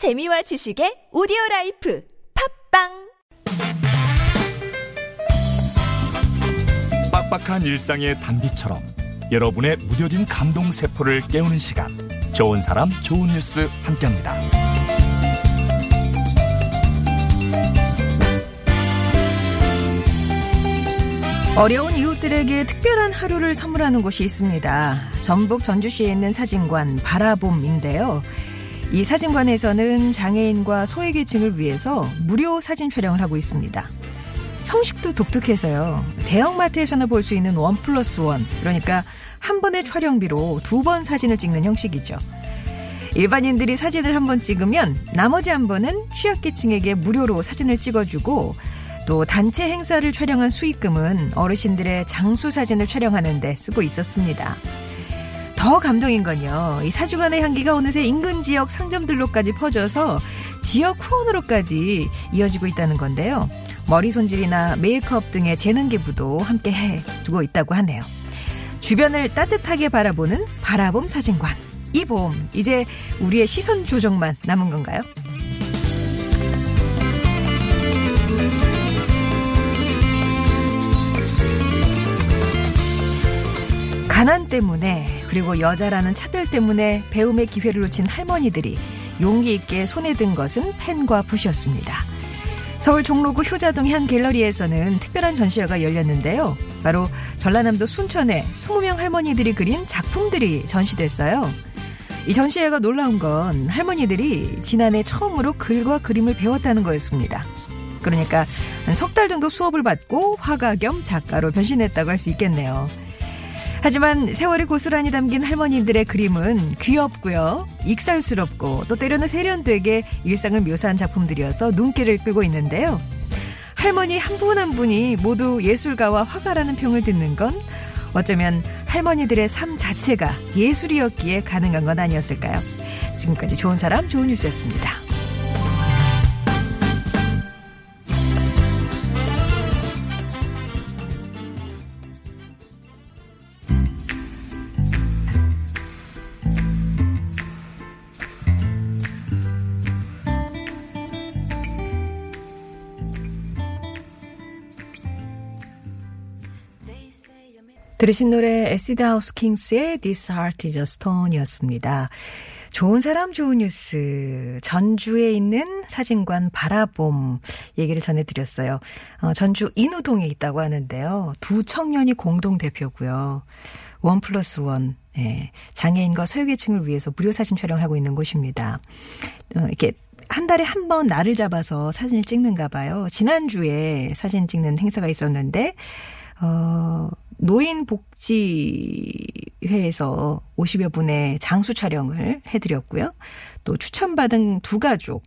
재미와 지식의 오디오라이프 팝빵. 빡빡한 일상의 단비처럼 여러분의 무뎌진 감동 세포를 깨우는 시간, 좋은 사람 좋은 뉴스 함께합니다. 어려운 이웃들에게 특별한 하루를 선물하는 곳이 있습니다. 전북 전주시에 있는 사진관 바라봄인데요. 이 사진관에서는 장애인과 소외계층을 위해서 무료 사진 촬영을 하고 있습니다. 형식도 독특해서요. 대형마트에서나 볼 수 있는 1+1, 그러니까 한 번의 촬영비로 2번 사진을 찍는 형식이죠. 일반인들이 사진을 한 번 찍으면 나머지 한 번은 취약계층에게 무료로 사진을 찍어주고, 또 단체 행사를 촬영한 수익금은 어르신들의 장수 사진을 촬영하는 데 쓰고 있었습니다. 더 감동인 건요, 이 사주관의 향기가 어느새 인근 지역 상점들로까지 퍼져서 지역 후원으로까지 이어지고 있다는 건데요. 머리 손질이나 메이크업 등의 재능 기부도 함께 해두고 있다고 하네요. 주변을 따뜻하게 바라보는 바라봄 사진관. 이 봄, 이제 우리의 시선 조정만 남은 건가요? 가난 때문에, 그리고 여자라는 차별 때문에 배움의 기회를 놓친 할머니들이 용기 있게 손에 든 것은 펜과 붓이었습니다. 서울 종로구 효자동 한 갤러리에서는 특별한 전시회가 열렸는데요. 바로 전라남도 순천에 20명 할머니들이 그린 작품들이 전시됐어요. 이 전시회가 놀라운 건 할머니들이 지난해 처음으로 글과 그림을 배웠다는 거였습니다. 그러니까 한 석 달 정도 수업을 받고 화가 겸 작가로 변신했다고 할 수 있겠네요. 하지만 세월이 고스란히 담긴 할머니들의 그림은 귀엽고요, 익살스럽고 또 때로는 세련되게 일상을 묘사한 작품들이어서 눈길을 끌고 있는데요. 할머니 한 분 한 분이 모두 예술가와 화가라는 평을 듣는 건 어쩌면 할머니들의 삶 자체가 예술이었기에 가능한 건 아니었을까요? 지금까지 좋은 사람 좋은 뉴스였습니다. 들으신 노래 에시드 하우스 킹스의 This Heart is a Stone 이었습니다. 좋은 사람 좋은 뉴스, 전주에 있는 사진관 바라봄 얘기를 전해드렸어요. 전주 인우동에 있다고 하는데요. 두 청년이 공동대표고요. 1+1, 예, 장애인과 소외계층을 위해서 무료 사진 촬영을 하고 있는 곳입니다. 이렇게 한 달에 한 번 날을 잡아서 사진을 찍는가 봐요. 지난주에 사진 찍는 행사가 있었는데 노인복지회에서 50여 분의 장수 촬영을 해드렸고요. 또 추천받은 두 가족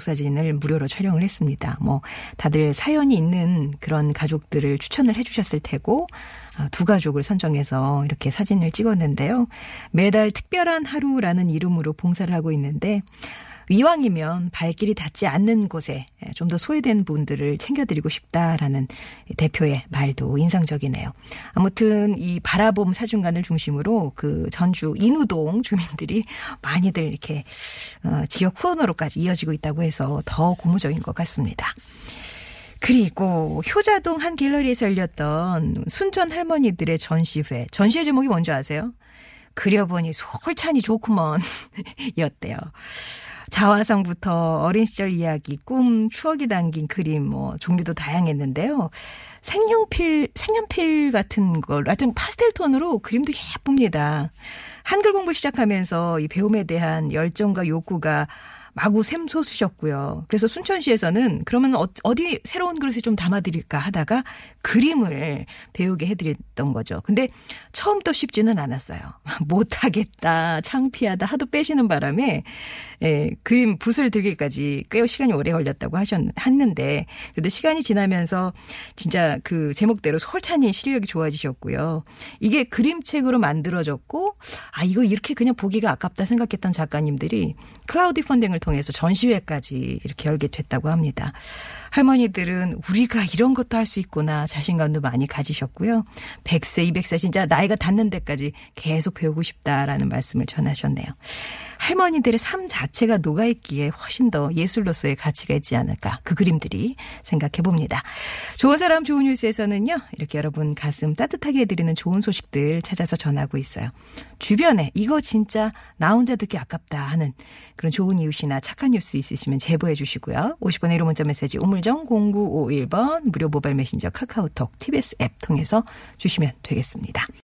사진을 무료로 촬영을 했습니다. 뭐 다들 사연이 있는 그런 가족들을 추천을 해주셨을 테고, 두 가족을 선정해서 이렇게 사진을 찍었는데요. 매달 특별한 하루라는 이름으로 봉사를 하고 있는데, 이왕이면 발길이 닿지 않는 곳에 좀 더 소외된 분들을 챙겨드리고 싶다라는 대표의 말도 인상적이네요. 아무튼 이 바라봄 사진관을 중심으로 그 전주 인우동 주민들이 많이들 이렇게 지역 후원으로까지 이어지고 있다고 해서 더 고무적인 것 같습니다. 그리고 효자동 한 갤러리에서 열렸던 순천 할머니들의 전시회. 전시회 제목이 뭔지 아세요? 그려보니 솔찬이 좋구먼 이었대요. 자화상부터 어린 시절 이야기, 꿈, 추억이 담긴 그림, 뭐 종류도 다양했는데요. 색연필 같은 걸, 하여튼 파스텔 톤으로 그림도 예쁩니다. 한글 공부 시작하면서 이 배움에 대한 열정과 욕구가 마구 샘솟으셨고요. 그래서 순천시에서는 그러면 어디 새로운 그릇에 좀 담아드릴까 하다가 그림을 배우게 해드렸던 거죠. 근데 처음부터 쉽지는 않았어요. 못하겠다, 창피하다 하도 빼시는 바람에 그림 붓을 들기까지 꽤 시간이 오래 걸렸다고 하셨는데, 그래도 시간이 지나면서 진짜 그 제목대로 솔찬히 실력이 좋아지셨고요. 이게 그림책으로 만들어졌고, 아 이거 이렇게 그냥 보기가 아깝다 생각했던 작가님들이 클라우드 펀딩을 통해서 전시회까지 이렇게 열게 됐다고 합니다. 할머니들은 우리가 이런 것도 할 수 있구나 자신감도 많이 가지셨고요. 100세, 200세 진짜 나이가 닿는 데까지 계속 배우고 싶다라는 말씀을 전하셨네요. 할머니들의 삶 자체가 녹아있기에 훨씬 더 예술로서의 가치가 있지 않을까 그 그림들이 생각해봅니다. 좋은 사람 좋은 뉴스에서는요. 이렇게 여러분 가슴 따뜻하게 해드리는 좋은 소식들 찾아서 전하고 있어요. 주변에 이거 진짜 나 혼자 듣기 아깝다 하는 그런 좋은 이웃이나 착한 뉴스 있으시면 제보해 주시고요. 50번의 1호 문자 메시지 우물정 0951번 무료 모바일 메신저 카카오톡 TBS 앱 통해서 주시면 되겠습니다.